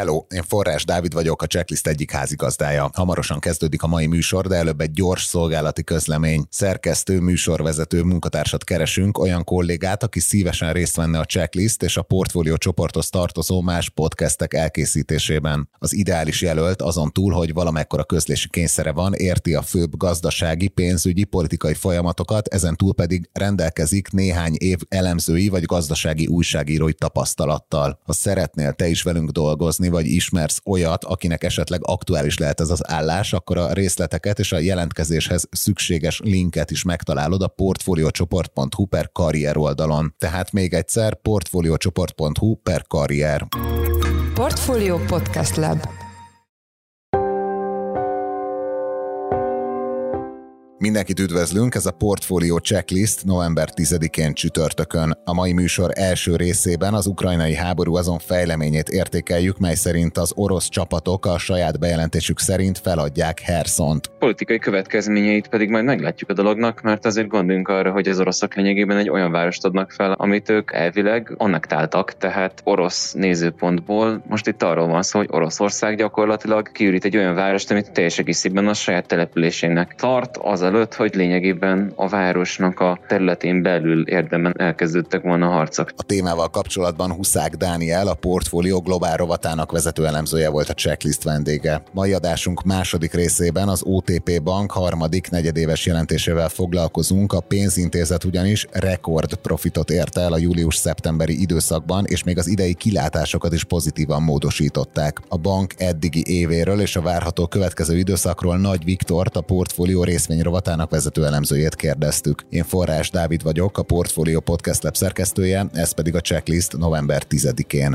Hello, én Forrás Dávid vagyok, a Checklist egyik házigazdája. Hamarosan kezdődik a mai műsor, de előbb egy gyors szolgálati közlemény. Szerkesztő, műsorvezető, munkatársat keresünk, olyan kollégát, aki szívesen részt venne a Checklist és a Portfólió csoporthoz tartozó más podcastek elkészítésében. Az ideális jelölt azon túl, hogy valamekkora közlési kényszere van, érti a főbb gazdasági, pénzügyi, politikai folyamatokat, ezen túl pedig rendelkezik néhány év elemzői vagy gazdasági újságírói tapasztalattal. Ha szeretnél te is velünk dolgozni, vagy ismersz olyat, akinek esetleg aktuális lehet ez az állás, akkor a részleteket és a jelentkezéshez szükséges linket is megtalálod a portfoliocsoport.hu/karrier oldalon. Tehát még egyszer portfoliocsoport.hu/karrier. Portfolio Podcast Lab. Mindenkit üdvözlünk, ez a Portfólió Checklist november 10-én csütörtökön. A mai műsor első részében az ukrajnai háború azon fejleményét értékeljük, mely szerint az orosz csapatok a saját bejelentésük szerint feladják Herszont. Politikai következményeit pedig majd meglátjuk a dolognak, mert azért gondoljunk arra, hogy az oroszok lényegében egy olyan várost adnak fel, amit ők elvileg annektáltak, tehát orosz nézőpontból most itt arról van szó, hogy Oroszország gyakorlatilag kiürít egy olyan várost, amit teljes egészében a saját településének tart, az előtt, hogy lényegében a városnak a területén belül érdemben elkezdődtek volna a harcok. A témával kapcsolatban Huszák Dániel, a Portfólió globál rovatának vezető elemzője volt a Checklist vendége. Mai adásunk második részében az OTP Bank harmadik negyedéves jelentésével foglalkozunk, a pénzintézet ugyanis rekord profitot ért el a július-szeptemberi időszakban, és még az idei kilátásokat is pozitívan módosították. A bank eddigi évéről és a várható következő időszakról Nagy Viktort, a Portfólió részvény rovatának vezető elemzőjét kérdeztük. Én Forrás Dávid vagyok, a Portfólió Podcast Lab szerkesztője, ez pedig a Checklist november 10-én.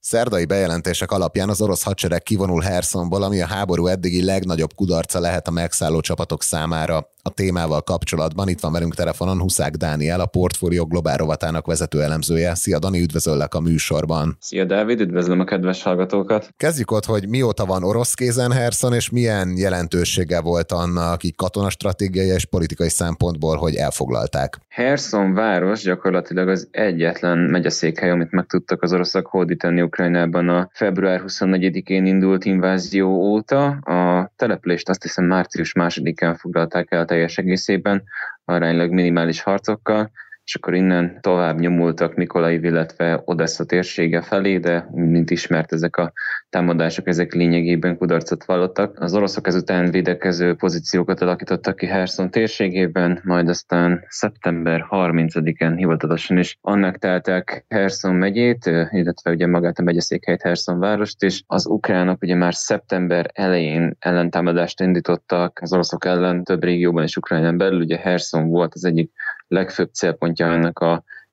Szerdai bejelentések alapján az orosz hadsereg kivonul Herszonból, ami a háború eddigi legnagyobb kudarca lehet a megszálló csapatok számára. A témával kapcsolatban itt van velünk telefonon Huszák Dániel, a Portfólió globál rovatának vezető elemzője. Szia Dani, üdvözöllek a műsorban. Szia Dávid, üdvözlöm a kedves hallgatókat. Kezdjük ott, hogy mióta van orosz kézen Herszon, és milyen jelentősége volt annak így katonastratégiai és politikai szempontból, hogy elfoglalták. Herszon város gyakorlatilag az egyetlen megyeszékhely, amit meg tudtak az oroszok hódítani Ukrajnában a február 24-én indult invázió óta. A települést azt hiszem március 2-án foglalták el teljes egészében, aránylag minimális harcokkal, és akkor innen tovább nyomultak Mikolaiv, illetve Odessa térsége felé, de mint ismert ezek a támadások, ezek lényegében kudarcot vallottak. Az oroszok ezután védekező pozíciókat alakítottak ki Herszon térségében, majd aztán szeptember 30-án hivatalosan is annektálták Herszon megyét, illetve ugye magát a megyeszékhelyt, Herszon várost is. Az ukránok ugye már szeptember elején ellentámadást indítottak az oroszok ellen több régióban és Ukrajnán belül, ugye Herszon volt az egyik legfőbb célpontja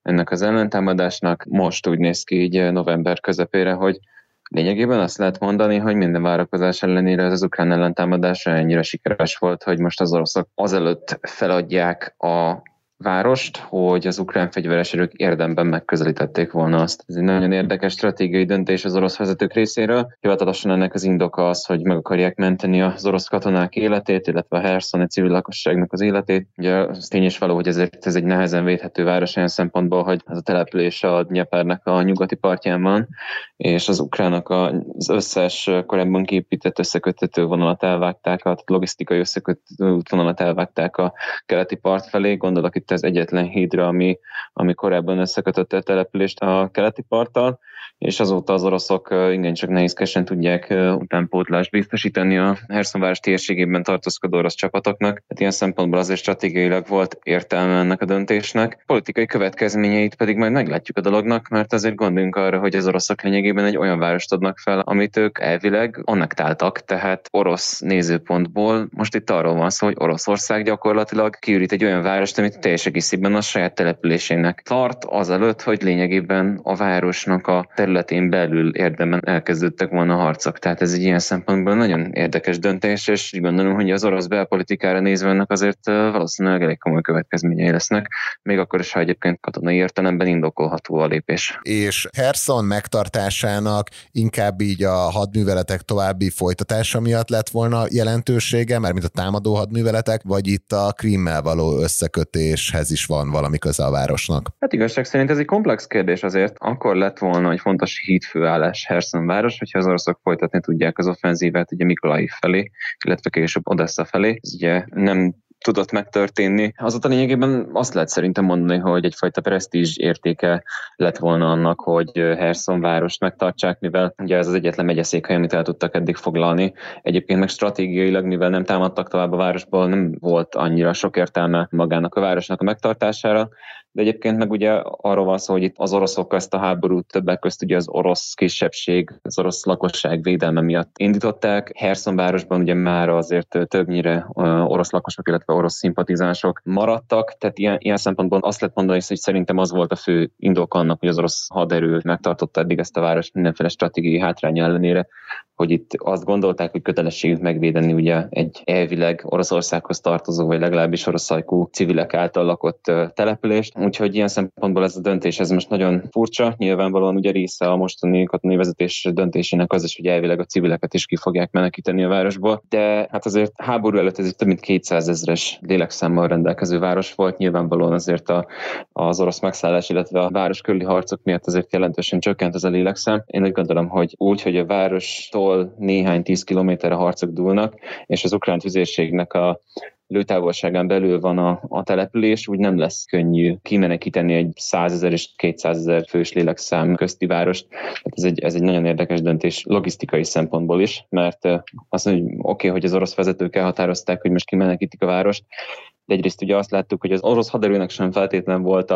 ennek az ellentámadásnak. Most úgy néz ki így november közepére, hogy lényegében azt lehet mondani, hogy minden várakozás ellenére az ukrán ellentámadása ennyire sikeres volt, hogy most az oroszok azelőtt feladják a várost, hogy az ukrán fegyveres erők érdemben megközelítették volna azt. Ez egy nagyon érdekes stratégiai döntés az orosz vezetők részéről. Hivatalosan ennek az indoka az, hogy meg akarják menteni az orosz katonák életét, illetve a herszoni civil lakosságnak az életét. Ugye az tény is való, hogy ez egy nehezen védhető város olyan szempontból, hogy ez a település a Dnyepernek a nyugati partján van, és az ukránok az összes korábban kiépített összeköttető vonalat elvágták, a logisztikai összeköttető útvonalat elvágták a keleti part felé. Gondolok itt az egyetlen hídra, ami korábban összekötötte a települést a keleti parttal, és azóta az oroszok igencsak nehézkesen tudják utánpótlást biztosítani a Herszonváros térségében tartózkodó orosz csapatoknak. Tehát ilyen szempontból azért stratégiailag volt értelme ennek a döntésnek. Politikai következményeit pedig majd meglátjuk a dolognak, mert azért gondoljunk arra, hogy az oroszok lényegében egy olyan várost adnak fel, amit ők elvileg annektáltak, tehát orosz nézőpontból most itt arról van szó, hogy Oroszország gyakorlatilag kiürít egy olyan várost, amit teljes egészében a saját településének tart, azelőtt, hogy lényegében a városnak a területén belül érdemben elkezdődtek volna a harcok. Tehát ez egy ilyen szempontból nagyon érdekes döntés, és úgy gondolom, hogy az orosz belpolitikára nézve ennek azért valószínűleg elég komoly következményei lesznek, még akkor is, ha egyébként katonai értelemben indokolható a lépés. És Herszon megtartásának inkább így a hadműveletek további folytatása miatt lett volna jelentősége, mármint a támadó hadműveletek, vagy itt a Krimmel való összekötés döntéshez is van valami köze a városnak. Hát igazság szerint ez egy komplex kérdés azért. Akkor lett volna egy fontos hídfőállás Herson város, hogyha az oroszok folytatni tudják az offenzívát ugye Mikolaiv felé, illetve később Odessa felé. Ez ugye nem tudott megtörténni. Azóta lényegében azt lehet szerintem mondani, hogy egyfajta presztízs értéke lett volna annak, hogy Herson várost megtartsák, mivel ugye ez az egyetlen megyeszékhely, amit el tudtak eddig foglalni. Egyébként meg stratégiailag, mivel nem támadtak tovább a városból, nem volt annyira sok értelme magának a városnak a megtartására. De egyébként meg ugye arról van szó, hogy itt az oroszok ezt a háborút többek közt ugye az orosz kisebbség, az orosz lakosság védelme miatt indították. Herson városban ugye már azért többnyire orosz lakosok, illetve orosz szimpatizások maradtak, tehát ilyen szempontból azt lehet mondani, hogy szerintem az volt a fő indok annak, hogy az orosz haderő megtartotta eddig ezt a várost mindenféle stratégiai hátrány ellenére, hogy itt azt gondolták, hogy kötelességük megvédeni ugye egy elvileg Oroszországhoz tartozó, vagy legalábbis orosz ajkú civilek által lakott települést. Úgyhogy ilyen szempontból ez a döntés, ez most nagyon furcsa. Nyilvánvalóan ugye része a mostani katonai vezetés döntésének az is, hogy elvileg a civileket is ki fogják menekíteni a városból. De hát azért háború előtt ez egy több mint 200 000-es lélekszámmal rendelkező város volt. Nyilvánvalóan azért az orosz megszállás, illetve a város körüli harcok miatt azért jelentősen csökkent ez a lélekszám. Én úgy gondolom, hogy úgy, hogy a várostól néhány 10 kilométerre harcok dúlnak, és az ukrán tüzérségnek a lőtávolságán belül van a település, úgy nem lesz könnyű kimenekíteni egy 100 000 és 200 000 fős lélekszám közti várost. Hát ez egy nagyon érdekes döntés logisztikai szempontból is, mert azt mondja, hogy oké, hogy az orosz vezetők elhatározták, hogy most kimenekítik a várost, de egyrészt ugye azt láttuk, hogy az orosz haderőnek sem feltétlen volt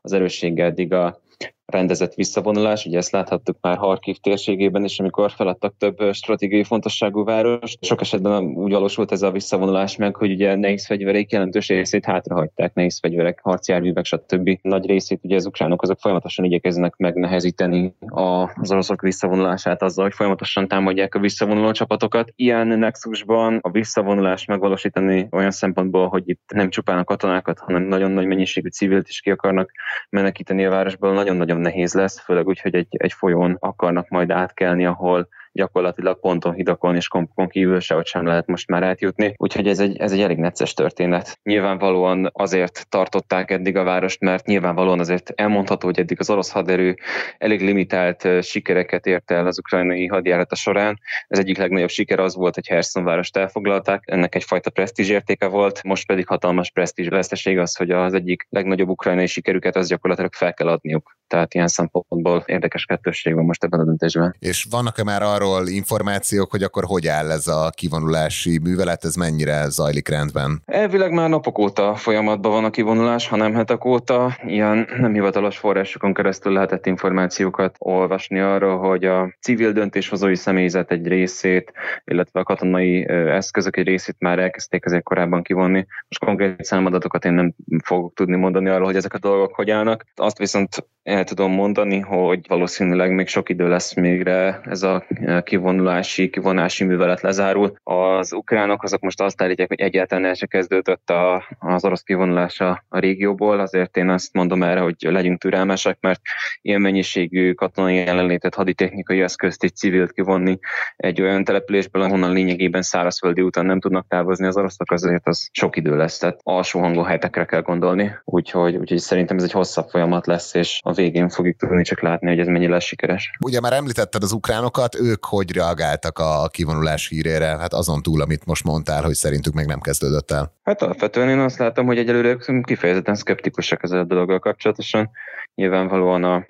az erőssége eddig a rendezett visszavonulás, ugye ezt láthattuk már Harkiv térségében is, amikor feladtak több stratégiai fontosságú várost. Sok esetben úgy valósult ez a visszavonulás meg, hogy ugye nehéz fegyverek jelentős részét hátrahagyták, nehéz fegyverek, harcjárművek, stb. Nagy részét ugye az ukránok azok folyamatosan igyekeznek megnehezíteni az oroszok visszavonulását azzal, hogy folyamatosan támadják a visszavonuló csapatokat. Ilyen nexusban a visszavonulás megvalósítani olyan szempontból, hogy itt nem csupán a katonákat, hanem nagyon nagy mennyiségű civilt is ki akarnak menekíteni a városból, nagyon-nagyon nehéz lesz, főleg úgy, hogy egy folyón akarnak majd átkelni, ahol gyakorlatilag ponton, hidakon és kompokon kívül sehogy sem lehet most már átjutni. Úgyhogy ez egy elég necces történet. Nyilvánvalóan azért tartották eddig a várost, mert nyilvánvalóan azért elmondható, hogy eddig az orosz haderő elég limitált sikereket ért el az ukrajnai hadjárata során. Ez egyik legnagyobb siker az volt, hogy Herson várost elfoglalták. Ennek egyfajta presztízs értéke volt, most pedig hatalmas presztízs veszteség az, hogy az egyik legnagyobb ukrajnai sikerüket az gyakorlatilag fel kell adniuk. Tehát ilyen szempontból érdekes kettősség van most ebben a döntésben. És vannak-e már arról információk, hogy akkor hogy áll ez a kivonulási művelet, ez mennyire zajlik rendben? Elvileg már napok óta folyamatban van a kivonulás, hanem hetek óta. Ilyen nem hivatalos forrásokon keresztül lehetett információkat olvasni arról, hogy a civil döntéshozói személyzet egy részét, illetve a katonai eszközök egy részét már elkezdték ezért korábban kivonni. Most konkrét számadatokat én nem fogok tudni mondani arról, hogy ezek a dolgok hogy állnak. Azt viszont el tudom mondani, hogy valószínűleg még sok idő lesz, mire ez a kivonulási művelet lezárul. Az ukránok azok most azt állítják, hogy egyáltalán el se kezdődött az orosz kivonulása a régióból, azért én azt mondom erre, hogy legyünk türelmesek, mert ilyen mennyiségű katonai jelenlétet, haditechnikai eszközt, egy civilt kivonni egy olyan településből, ahonnan lényegében szárazföldi úton nem tudnak távozni az oroszok, azért az sok idő lesz, tehát alsó hangú helyekre kell gondolni, úgyhogy szerintem ez egy hosszabb folyamat lesz, és a végén fogjuk tudni csak látni, hogy ez mennyire lesz sikeres. Ugye már említetted az ukránokat, ők hogy reagáltak a kivonulás hírére? Hát azon túl, amit most mondtál, hogy szerintük még nem kezdődött el. Hát alapvetően én azt látom, hogy egyelőre ők kifejezetten szkeptikusak ezzel a dologgal kapcsolatosan. Nyilvánvalóan a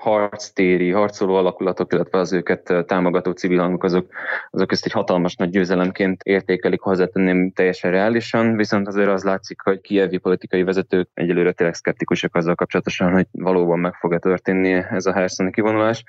harcoló alakulatok, illetve az őket támogató civil hangok, azok ezt egy hatalmas nagy győzelemként értékelik, hozzátenném teljesen reálisan, viszont azért az látszik, hogy kijevi politikai vezetők egyelőre tényleg szkeptikusak azzal kapcsolatosan, hogy valóban meg fog történni ez a herszoni kivonulás.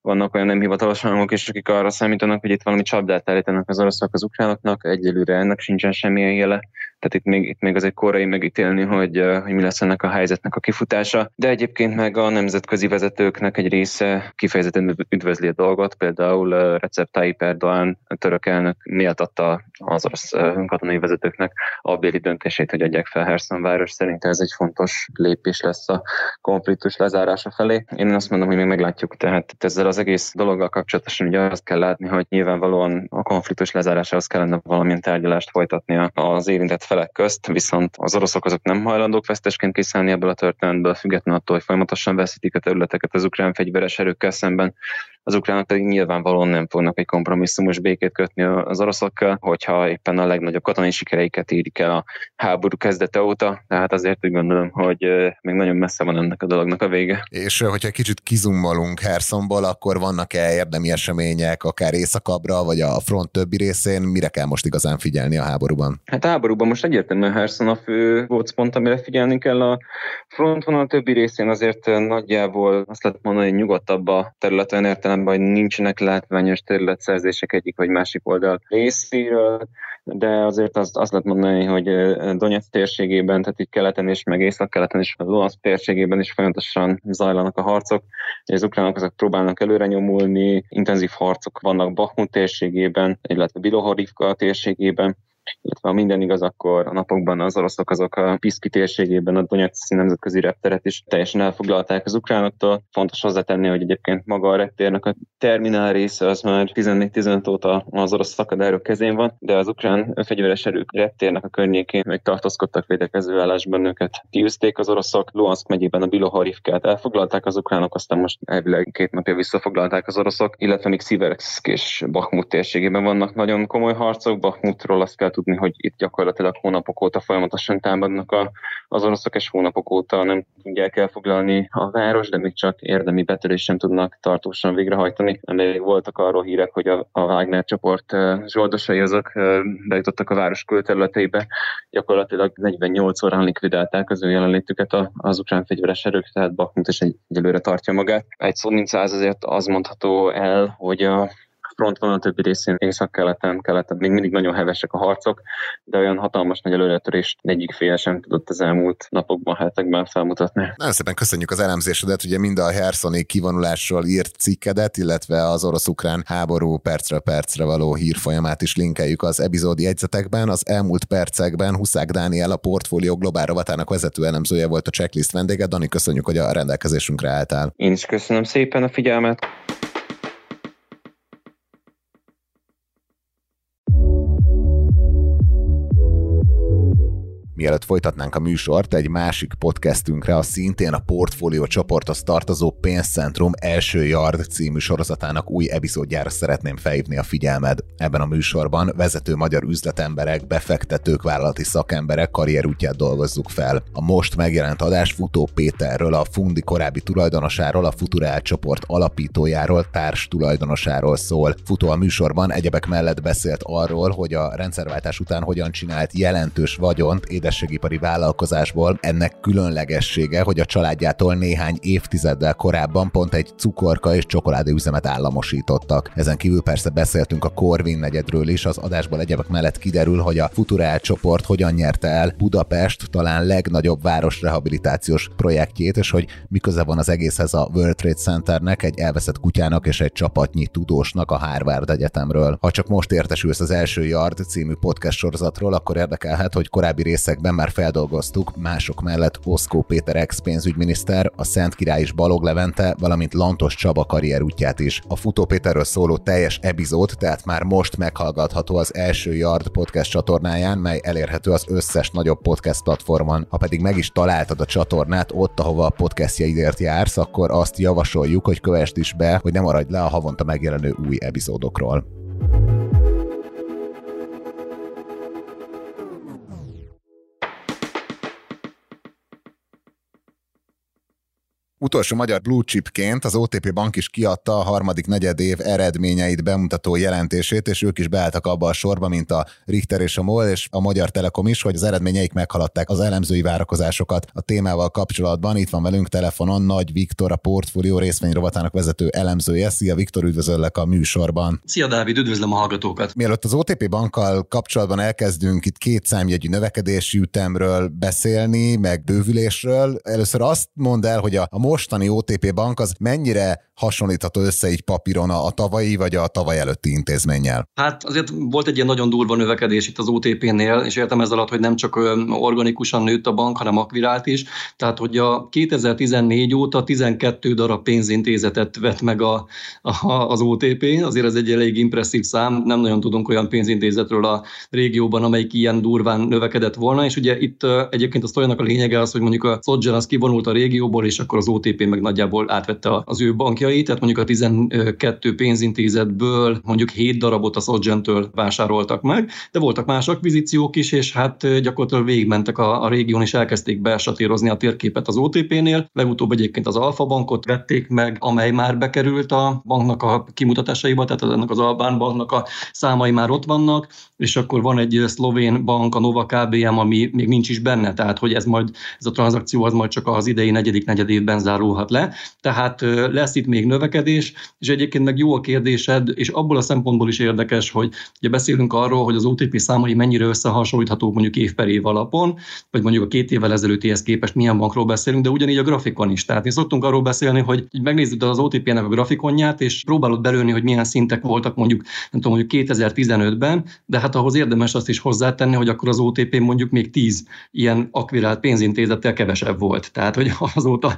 Vannak olyan nem hivatalos hangok is, akik arra számítanak, hogy itt valami csapdát állítanak az oroszok az ukránoknak, egyelőre ennek sincsen semmilyen jele. Tehát itt még azért korai megítélni, hogy mi lesz ennek a helyzetnek a kifutása. De egyébként meg a nemzetközi vezetőknek egy része kifejezetten üdvözli a dolgot. Például Recep Tayyip Erdoğan, a török elnök méltatta az orosz katonai vezetőknek a béli döntését, hogy adják fel Herson város. Szerintem ez egy fontos lépés lesz a konfliktus lezárása felé. Én azt mondom, hogy még meglátjuk. Tehát ezzel az egész dologgal kapcsolatosan ugye azt kell látni, hogy nyilvánvalóan a konfliktus lezárásához kellene valamilyen tárgyalást folytatni az érintett felek közt, viszont az oroszok azok nem hajlandók vesztesként kiszállni ebből a történetből, függetlenül attól, hogy folyamatosan veszítik a területeket az ukrán fegyveres erőkkel szemben. Az ukránok pedig nyilvánvalóan nem fognak egy kompromisszumos békét kötni az oroszokkal, hogyha éppen a legnagyobb katonai sikereiket érik el a háború kezdete óta, tehát azért úgy gondolom, hogy még nagyon messze van ennek a dolognak a vége. És hogyha kicsit kizummalunk Herszonból, akkor vannak-e érdemi események, akár északabbra, vagy a front többi részén, mire kell most igazán figyelni a háborúban? Hát a háborúban most egyértelműen Herszon a fő gócpont, amire figyelni kell. A frontvonal többi részén azért nagyjából azt lehet mondani, nyugodtabb a területen értelemben, hogy nincsenek látványos területszerzések egyik vagy másik oldal részéről, de azért azt lehet mondani, hogy Donetsz térségében, tehát itt keleten és meg észak-keleten és a Luhansk térségében is folyamatosan zajlanak a harcok, és az ukránok azok próbálnak előre nyomulni, intenzív harcok vannak Bahmut térségében, illetve Bilohorivka térségében, illetve ha minden igaz, akkor a napokban az oroszok azok a Piszki térségében a Donetsz nemzetközi repteret is teljesen elfoglalták az ukránoktól. Fontos hozzátenni, hogy egyébként maga a reptérnek a terminál része az már 14-15 óta az orosz szakadárok kezén van, de az ukrán fegyveres erők reptérnek a környékén még tartózkodtak védekező állásban, őket kiűzték az oroszok. Luhansk megyében a Bilohorivkát elfoglalták az ukránok, aztán most elvileg 2 napja visszafoglalták az oroszok, illetve még Sziverszk és Bahmut térségében vannak nagyon komoly harcok. Bahmutról azt kell tudni, hogy itt gyakorlatilag hónapok óta folyamatosan támadnak az oroszok, és hónapok óta nem tudják elfoglalni a város, de még csak érdemi betörést sem tudnak tartósan végrehajtani. Még voltak arról hírek, hogy a Wagner csoport zsoldosai azok bejutottak a város külterületeibe, gyakorlatilag 48 órán likvidálták az ő jelenlétüket az ukrán fegyveres erők, tehát Bahmut is egyelőre tartja magát. Egy szó mint száz, azért az mondható el, hogy a frontvonal többi részén, észak-keleten, keleten még mindig nagyon hevesek a harcok, de olyan hatalmas nagy előretörést egyik fél sem tudott az elmúlt napokban, hetekben felmutatni. Nagyon szépen köszönjük az elemzésedet, ugye mind a herszoni kivonulásról írt cikkedet, illetve az orosz-ukrán háború percről percre való hírfolyamát is linkeljük az epizódi jegyzetekben. Az elmúlt percekben Huszák Dániel, a Portfólió globál rovatának vezető elemzője volt a Checklist vendége. Dani, köszönjük, hogy a rendelkezésünkre álltál. Én is köszönöm szépen a figyelmet. Mielőtt folytatnánk a műsort, egy másik podcastünkre, a szintén a Portfólió csoporthoz tartozó Pénzcentrum első Yard című sorozatának új epizódjára szeretném felhívni a figyelmed. Ebben a műsorban vezető magyar üzletemberek, befektetők, vállalati szakemberek karrierútját dolgozzuk fel. A most megjelent adás Futó Péterről, a Fundi korábbi tulajdonosáról, a Futurál csoport alapítójáról, társ tulajdonosáról szól. Futó a műsorban egyebek mellett beszélt arról, hogy a rendszerváltás után hogyan csinált jelentős vagyont édességipari vállalkozásból. Ennek különlegessége, hogy a családjától néhány évtizeddel korábban pont egy cukorka és csokoládéüzemet államosítottak. Ezen kívül persze beszéltünk a Corvin negyedről is, az adásból egyebek mellett kiderül, hogy a Futurál csoport hogyan nyerte el Budapest talán legnagyobb városrehabilitációs projektjét, és hogy miköze van az egészhez a World Trade Centernek, egy elveszett kutyának és egy csapatnyi tudósnak a Harvard Egyetemről. Ha csak most értesülsz az első Yard című podcast sorozatról, akkor érdekelhet, hogy korábbi részekben már feldolgoztuk mások mellett Oszkó Péter ex-pénzügyminiszter, a Szentkirályi és Balog Levente, valamint Lantos Csaba karrierútját is. A Futó Péterről szóló teljes epizód tehát már most meghallgatható az első Yard podcast csatornáján, mely elérhető az összes nagyobb podcast platformon. Ha pedig meg is találtad a csatornát ott, ahova a podcastjaidért jársz, akkor azt javasoljuk, hogy kövesd is be, hogy ne maradj le a havonta megjelenő új epizódokról. Utolsó magyar blue chipként az OTP Bank is kiadta a harmadik negyedév eredményeit bemutató jelentését, és ők is beálltak abba a sorba, mint a Richter és a MOL és a Magyar Telekom is, hogy az eredményeik meghaladták az elemzői várakozásokat. A témával kapcsolatban itt van velünk telefonon Nagy Viktor, a Portfólió részvényrovatának vezető elemzője. Szia Viktor, üdvözöllek a műsorban. Szia Dávid, üdvözlöm a hallgatókat. Mielőtt az OTP Bankkal kapcsolatban elkezdünk itt kétszámjegyű növekedési ütemről beszélni, meg bővülésről, először azt mondd el, hogy a most mostani OTP bank az mennyire hasonlítható össze így papíron a tavalyi vagy a tavaly előtti intézménnyel? Hát azért volt egy ilyen nagyon durva növekedés itt az OTP-nél, és értem ez alatt, hogy nem csak organikusan nőtt a bank, hanem akvirált is. Tehát, hogy a 2014 óta 12 darab pénzintézetet vett meg az OTP, azért ez egy elég impresszív szám, nem nagyon tudunk olyan pénzintézetről a régióban, amelyik ilyen durván növekedett volna, és ugye itt egyébként a sztorinak a lényege az, hogy mondjuk a Szotgen az kivonult a régióból, és akkor az OTP meg nagyjából átvette az ő bankjait, tehát mondjuk a 12 pénzintézetből mondjuk 7 darabot a Szotgentől vásároltak meg, de voltak más akvizíciók is, és hát gyakorlatilag végigmentek a régión, és elkezdték besatírozni a térképet az OTP-nél. Legutóbb egyébként az Alfa bankot vették meg, amely már bekerült a banknak a kimutatásaiba, tehát ennek az albán banknak a számai már ott vannak, és akkor van egy szlovén bank, a Nova KBM, ami még nincs is benne, tehát hogy ez a tranzakció az majd csak az idei negyedik évben zárulhat le. Tehát lesz itt még növekedés, és egyébként meg jó a kérdésed, és abból a szempontból is érdekes, hogy ugye beszélünk arról, hogy az OTP számai mennyire összehasonlíthatók mondjuk év per év alapon, vagy mondjuk a 2 évvel ezelőttihez képest milyen bankról beszélünk, de ugyanígy a grafikon is. Tehát mi szoktunk arról beszélni, hogy megnézzük az OTP-nek a grafikonját, és próbálod belőni, hogy milyen szintek voltak mondjuk, nem tudom, mondjuk 2015-ben, de hát ahhoz érdemes azt is hozzátenni, hogy akkor az OTP mondjuk még 10 ilyen akvirált pénzintézettel kevesebb volt. Tehát, hogy azóta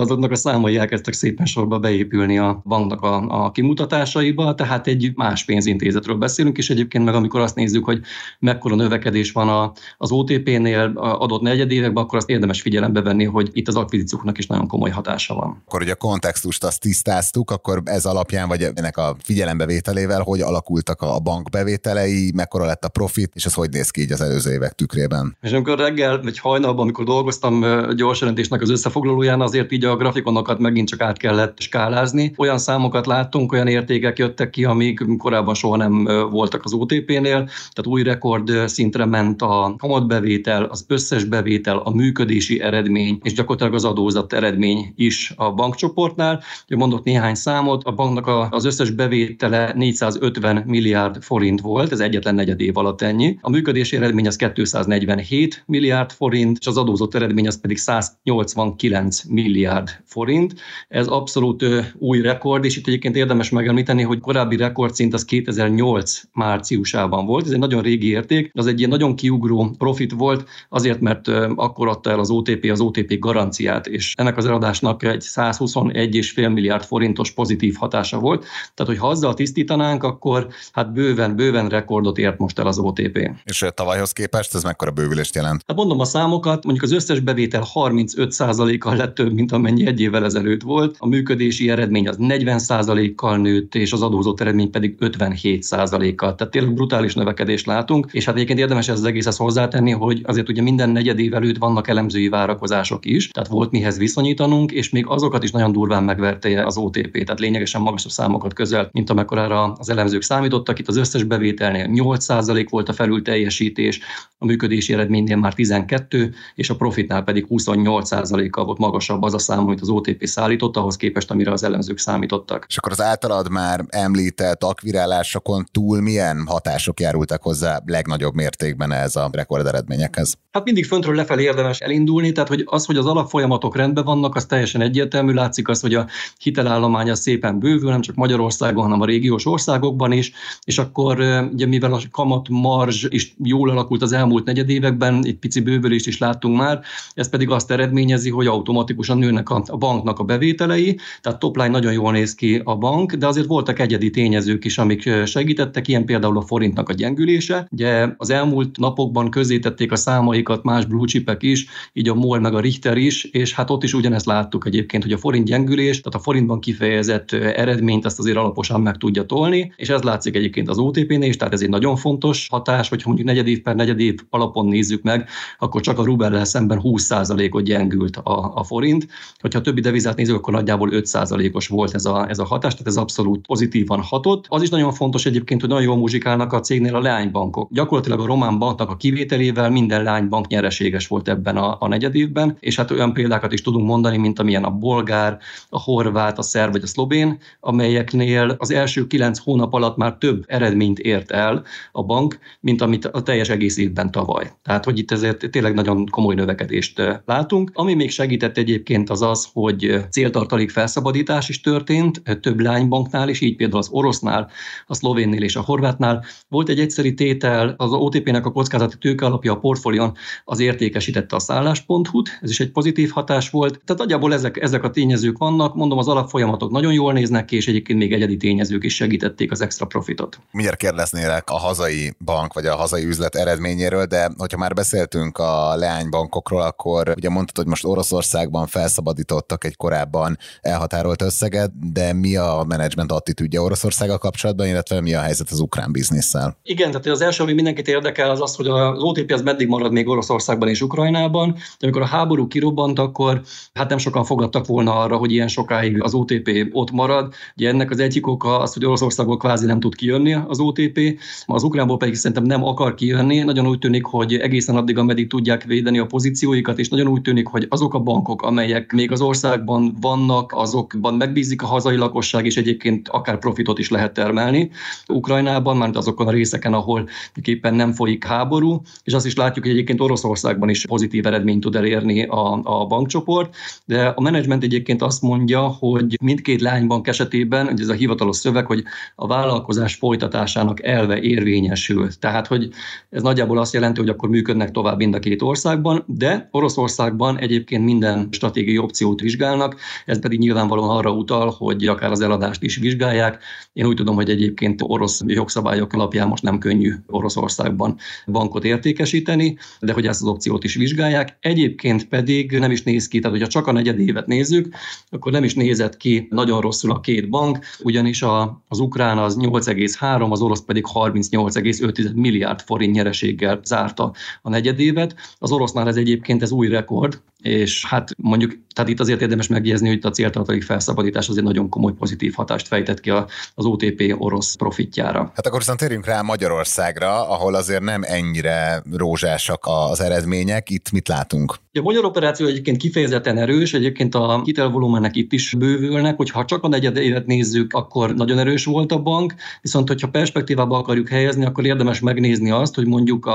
azoknak a számai elkezdtek szépen sorba beépülni a banknak a kimutatásaiba, tehát egy más pénzintézetről beszélünk, és egyébként meg amikor azt nézzük, hogy mekkora növekedés van az OTP-nél adott negyedévekben, akkor azt érdemes figyelembe venni, hogy itt az akvizícióknak is nagyon komoly hatása van. Akkor, hogy a kontextust azt tisztáztuk, akkor ez alapján, vagy ennek a figyelembevételével, hogy alakultak a bank bevételei, mekkora lett a profit, és ez hogy néz ki így az előző évek tükrében. És amikor reggel vagy hajnalban, amikor dolgoztam gyors jelentésnek az összefoglalóján, azért így a grafikonokat megint csak át kellett skálázni. Olyan számokat láttunk, olyan értékek jöttek ki, amik korábban soha nem voltak az OTP-nél, tehát új rekord szintre ment a kamatbevétel, az összes bevétel, a működési eredmény, és gyakorlatilag az adózat eredmény is a bankcsoportnál. Mondok néhány számot, a banknak az összes bevétele 450 milliárd forint volt, ez egyetlen negyed év alatt ennyi. A működési eredmény az 247 milliárd forint, és az adózott eredmény az pedig 189 milliárd forint. Ez abszolút új rekord, és itt egyébként érdemes megemlíteni, hogy korábbi rekordszint az 2008 márciusában volt, ez egy nagyon régi érték, az egy ilyen nagyon kiugró profit volt, azért, mert akkor adta el az OTP garanciát, és ennek az eladásnak egy 121,5 milliárd forintos pozitív hatása volt. Tehát, hogy ha azzal tisztítanánk, akkor hát bőven rekordot ért most el az OTP. És tavalyhoz képest ez mekkora bővülést jelent? Hát mondom a számokat, mondjuk az összes bevétel 35%-kal lett több, mint amennyi egy évvel ezelőtt volt, a működési eredmény az 40%-kal nőtt, és az adózott eredmény pedig 57%-kal. Tehát tényleg brutális növekedést látunk, és hát egyébként érdemes ezt az egészhez hozzátenni, hogy azért ugye minden negyed év előtt vannak elemzői várakozások is, tehát volt mihez viszonyítanunk, és még azokat is nagyon durván megverte az OTP, tehát lényegesen magasabb számokat közel, mint amekkorára az elemzők számítottak. Itt az összes bevételnél 8% volt a felülteljesítés, a működési eredménynél már 12%, és a profitnál pedig 28%-kal volt magasabb az a szám, amit az OTP szállított, ahhoz képest, amire az elemzők számítottak. És akkor az általad már említett akvirálásokon túl milyen hatások járultak hozzá legnagyobb mértékben ez a rekord eredményekhez? Hát mindig föntről lefelé érdemes elindulni, tehát hogy az alapfolyamatok rendben vannak, az teljesen egyértelmű, látszik az, hogy a hitelállomány az szépen bővül, nem csak Magyarországon, hanem a régiós országokban is, és akkor ugye mivel a kamatmarzs is jól alakult az elmúlt negyedévekben, itt pici bővülést is láttunk már, ez pedig azt eredményezi, hogy automatikusan nőnek a banknak a bevételei, tehát topline nagyon jól néz ki a bank, de azért voltak egyedi tényezők is, amik segítettek, ilyen például a forintnak a gyengülése. Ugye az elmúlt napokban közzétették a számaikat más blue chipek is, így a MOL meg a Richter is, és hát ott is ugyanezt láttuk egyébként, hogy a forint gyengülés, tehát a forintban kifejezett eredményt ezt azért alaposan meg tudja tolni, és ez látszik egyébként az OTP-nél is, tehát ez egy nagyon fontos hatás, hogyha mondjuk negyedév per negyedév alapon nézzük meg, akkor csak a rubellel szemben 20%-ot gyengült a forint, hogyha többi devizát nézzük, akkor nagyjából 5%-os volt ez a hatás, tehát ez abszolút pozitívan hatott. Az is nagyon fontos egyébként, hogy nagyon jól muzsikálnak a cégnél a leánybankok. Gyakorlatilag a román banknak a kivételével minden leánybank nyereséges volt ebben a negyedévben, és hát olyan példákat is tudunk mondani, mint amilyen a bolgár, a horvát, a szerb vagy a szlovén, amelyeknél az első 9 hónap alatt már több eredményt ért el a bank, mint amit a teljes egész évben tavaly. Tehát, hogy itt ezért tényleg nagyon komoly növekedést látunk. Ami még segített egyébként az az, hogy céltartalék felszabadítás is történt több lánybanknál is, így például az orosznál, a szlovénnél és a horvátnál. Volt egy egyszeri tétel, az OTP-nek a kockázati tőkealapja a portfólión az értékesítette a szállás.hu-t, ez is egy pozitív hatás volt. Tehát nagyjából ezek a tényezők vannak, mondom, az alapfolyamatok nagyon jól néznek ki, és egyébként még egyedi tényezők is segítették az extra profitot. Mindjárt kérdeznélek a hazai bank vagy a hazai üzlet eredményéről, de hogyha már beszéltünk a leánybankokról, akkor ugye mondtad, hogy most Oroszországban felszabadítottak egy korábban elhatárolt összeget, de mi a menedzsment attitűdje Oroszországgal kapcsolatban, illetve mi a helyzet az ukrán bizniszsel? Igen, tehát az első, ami mindenkit érdekel, az az, hogy az OTP az meddig marad még Oroszországban és Ukrajnában. De amikor a háború kirobbant, akkor hát nem sokan fogadtak volna arra, hogy ilyen sokáig az OTP ott marad. Ugye ennek az egyik oka az, hogy Oroszországból kvázi nem tud kijönni az OTP, az Ukránból pedig szerintem nem akar kijönni. Nagyon úgy tűnik, hogy egészen addig, ameddig tudják védeni a pozícióikat, és nagyon úgy tűnik, hogy azok a bankok, amelyek még az országban vannak, azokban megbízik a hazai lakosság, és egyébként akár profitot is lehet termelni Ukrajnában, mármint azokon a részeken, ahol éppen nem folyik háború, és azt is látjuk, hogy egyébként Oroszországban is pozitív eredményt tud elérni a bankcsoport, de a menedzsment egyébként azt mondja, hogy mindkét lánybank esetében, ugye ez a hivatalos szöveg, hogy a vállalkozás folytatásának elve érvényesül. Tehát, hogy ez nagyjából azt jelenti, hogy akkor működnek tovább mind a két országban, de Oroszországban egyébként minden stratégiai opciót vizsgálnak, ez pedig nyilvánvalóan arra utal, hogy akár az eladást is vizsgálják. Én úgy tudom, hogy egyébként orosz jogszabályok alapján most nem könnyű Oroszországban bankot értékesíteni, de hogy ezt az opciót is vizsgálják. Egyébként pedig nem is néz ki, tehát hogyha csak a negyedévet nézzük, akkor nem is nézett ki nagyon rosszul a két bank, ugyanis az ukrán az 8,3, az orosz pedig 38,5 milliárd forint nyereséggel zárta a negyedévet. Az orosznál ez egyébként új rekord, és hát mondjuk, tehát itt azért érdemes megjegyezni, hogy a céltartalék felszabadítás azért nagyon komoly pozitív hatást fejtett ki az OTP orosz profitjára. Hát akkor viszont térjünk rá Magyarországra, ahol azért nem ennyire rózsásak az eredmények. Itt mit látunk? A magyar operáció egyébként kifejezetten erős, egyébként a hitelvolumenek itt is bővülnek, hogyha csak a negyedévet nézzük, akkor nagyon erős volt a bank, viszont hogyha perspektívába akarjuk helyezni, akkor érdemes megnézni azt, hogy mondjuk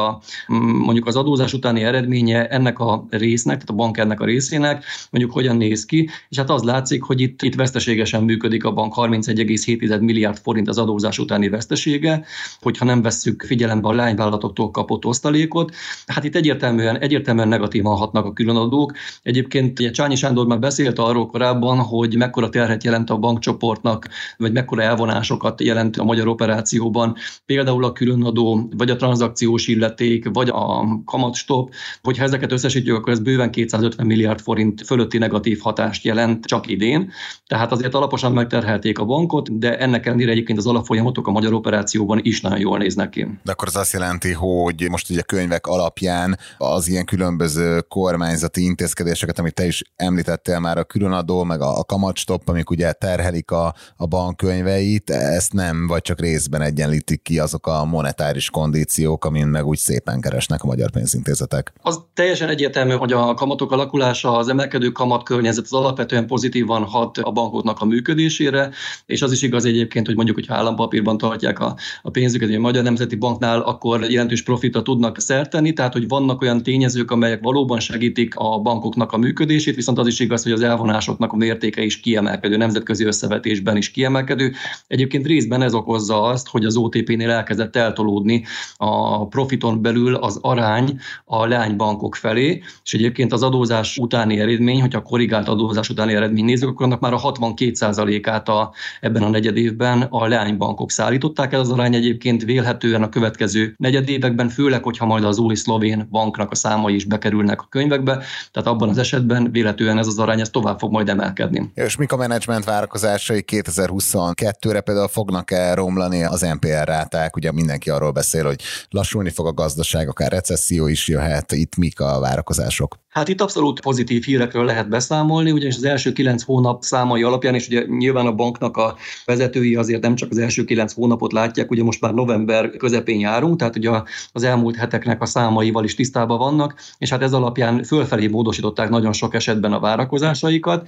az adózás utáni eredménye ennek a résznek, tehát a bank ennek a részének, mondjuk hogyan néz ki, és hát az látszik, hogy itt veszteségesen működik a bank, 31,7 milliárd forint az adózás utáni vesztesége, hogyha nem vesszük figyelembe a lányvállalatoktól kapott osztalékot, hát itt egyértelműen negatívan hatnak a különadók. Egyébként ugye Csányi Sándor már beszélt arról korábban, hogy mekkora terhet jelent a bankcsoportnak, vagy mekkora elvonásokat jelent a magyar operációban, például a különadó, vagy a tranzakciós illeték, vagy a kamatstop, hogyha ezeket összesítjük, akkor ez bőven 250 milliárd forint fölötti negatív hatást jelent csak idén. Tehát azért alaposan megterhelték a bankot, de ennek ellenére egyébként az alapfolyamatok a magyar operációban is nagyon jól néznek ki. De akkor az azt jelenti, hogy most ugye könyvek alapján az ilyen különböző kormányzati intézkedéseket, amit te is említettél már, a különadó, meg a kamatstopp, amik ugye terhelik a bankkönyveit, ezt nem, vagy csak részben egyenlítik ki azok a monetáris kondíciók, amin meg úgy szépen keresnek a magyar pénzintézetek. Az teljesen egyértelmű, hogy a kamatok alakulása, az emelkedő kamatkörnyezet az alapvetően pozitívan hat a bankoknak a működésére, és az is igaz egyébként, hogy mondjuk, hogyha állampapírban tartják a pénzüket, a Magyar Nemzeti Banknál, akkor jelentős profitra tudnak szert tenni, tehát hogy vannak olyan tényezők, amelyek valóban segítik a bankoknak a működését, viszont az is igaz, hogy az elvonásoknak a mértéke is kiemelkedő, nemzetközi összevetésben is kiemelkedő. Egyébként részben ez okozza azt, hogy az OTP-nél elkezdett eltolódni a profiton belül az arány a leánybankok felé, és egyébként az adózás utáni eredmény, hogyha korrigált adózás utáni eredmény nézzük, akkor annak már a 62%-át ebben a negyedévben a leánybankok szállították. Ez az arány egyébként vélhetően a következő negyedévekben, főleg, hogyha majd az új szlovén banknak a számai is bekerülnek a könyvekbe, tehát abban az esetben vélhetően ez az arány tovább fog majd emelkedni. És mik a menedzsment várakozásai 2022-re, például fognak-e romlani az NPL ráták? Ugye mindenki arról beszél, hogy lassulni fog a gazdaság, akár recesszió is jöhet, itt mik a várakozások? Hát itt abszolút pozitív hírekről lehet beszámolni, ugyanis az első 9 hónap számai alapján, és ugye nyilván a banknak a vezetői azért nem csak az első 9 hónapot látják, ugye most már november közepén járunk, tehát ugye az elmúlt heteknek a számaival is tisztában vannak, és hát ez alapján fölfelé módosították nagyon sok esetben a várakozásaikat.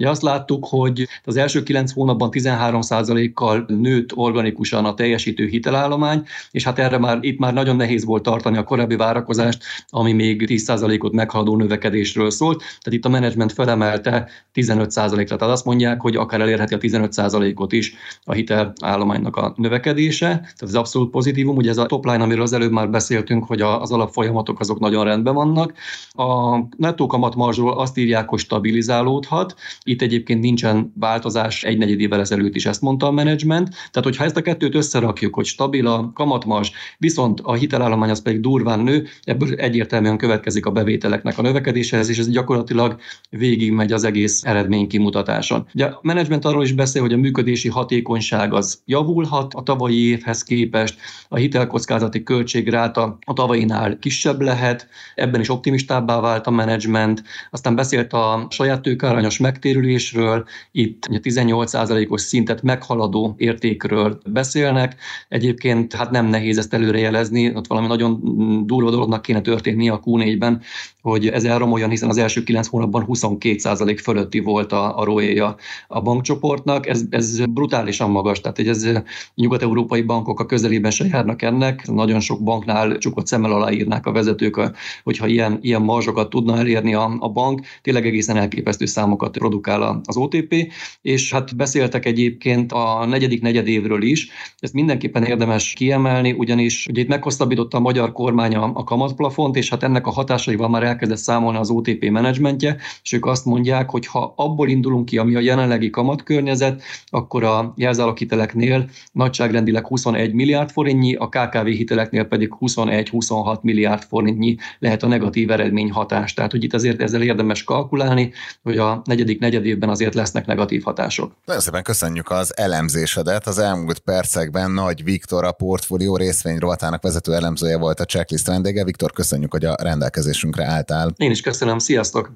Ugye azt láttuk, hogy az első 9 hónapban 13%-kal nőtt organikusan a teljesítő hitelállomány, és hát erre itt már nagyon nehéz volt tartani a korábbi várakozást, ami még 10%-ot meghaladó növekedésről szólt. Tehát itt a menedzsment felemelte 15%-ra. Tehát azt mondják, hogy akár elérheti a 15%-ot is a hitelállománynak a növekedése. Tehát ez abszolút pozitívum. Ugye ez a top line, amiről az előbb már beszéltünk, hogy az alapfolyamatok azok nagyon rendben vannak. A nettó kamatmarzsról azt írják, hogy stabilizálódhat. Itt egyébként nincsen változás, egy negyed évvel ezelőtt is ezt mondta a menedzsment. Tehát, hogyha ezt a kettőt összerakjuk, hogy stabil a kamatmarzs, viszont a hitelállomány az pedig durván nő, ebből egyértelműen következik a bevételeknek a növekedéséhez, és ez gyakorlatilag végigmegy az egész eredménykimutatáson. Ugye a menedzsment arról is beszél, hogy a működési hatékonyság az javulhat a tavalyi évhez képest, a hitelkockázati költségráta a tavainál kisebb lehet, ebben is optimistábbá vált a menedzsment. Aztán beszélt a saját tőkearányos megtérülésről, itt 18%-os szintet meghaladó értékről beszélnek. Egyébként hát nem nehéz ezt előrejelezni, ott valami nagyon durva dolognak kéne történni a Q4-ben, hogy ez elromoljon, hiszen az első 9 hónapban 22% fölötti volt a ROE-ja a bankcsoportnak. Ez brutálisan magas, tehát ez nyugat-európai bankok a közelében se járnak ennek. Nagyon sok banknál csukott szemmel aláírnák a vezetők, hogyha ilyen marzsokat tudna elérni a bank. Tényleg egészen elképesztő számokat produkál az OTP, és hát beszéltek egyébként a negyedik negyedévről is. Ezt mindenképpen érdemes kiemelni, ugyanis ugye itt meghosszabbította a magyar kormány a kamatplafont, és hát ennek a hatásaival már elkezdett számolni az OTP menedzsmentje, és ők azt mondják, hogy ha abból indulunk ki, ami a jelenlegi kamatkörnyezet, akkor a jelzálog-hiteleknél nagyságrendileg 21 milliárd forintnyi, a KKV hiteleknél pedig 21-26 milliárd forintnyi lehet a negatív eredmény hatás. Tehát, hogy itt azért ezzel érdemes kalkulálni, hogy a negyedik negyedévben azért lesznek negatív hatások. Nagyon szépen köszönjük az elemzésedet. Az elmúlt percekben Nagy Viktor, a portfólió részvényrovatának vezető elemzője volt a Checklist vendége. Viktor, köszönjük, hogy a rendelkezésünkre álltál. Én is köszönöm, sziasztok!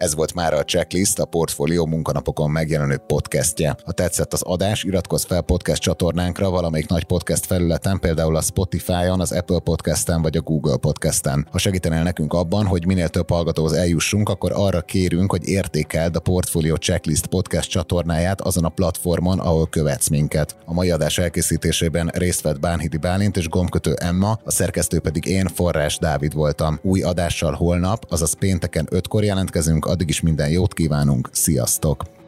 Ez volt már a Checklist, a Portfólió munkanapokon megjelenő podcastje. Ha tetszett az adás, iratkozz fel podcast csatornánkra valamelyik nagy podcast felületen, például a Spotify-on, az Apple Podcasten vagy a Google Podcasten. Ha segítenél nekünk abban, hogy minél több hallgatóhoz eljussunk, akkor arra kérünk, hogy értékeld a Portfólió Checklist podcast csatornáját azon a platformon, ahol követsz minket. A mai adás elkészítésében részt vett Bánhidi Bálint és Gombkötő Emma, a szerkesztő pedig én, Forrás Dávid voltam. Új adással holnap, azaz pénteken 5-kor jelentkezünk. Addig is minden jót kívánunk, sziasztok!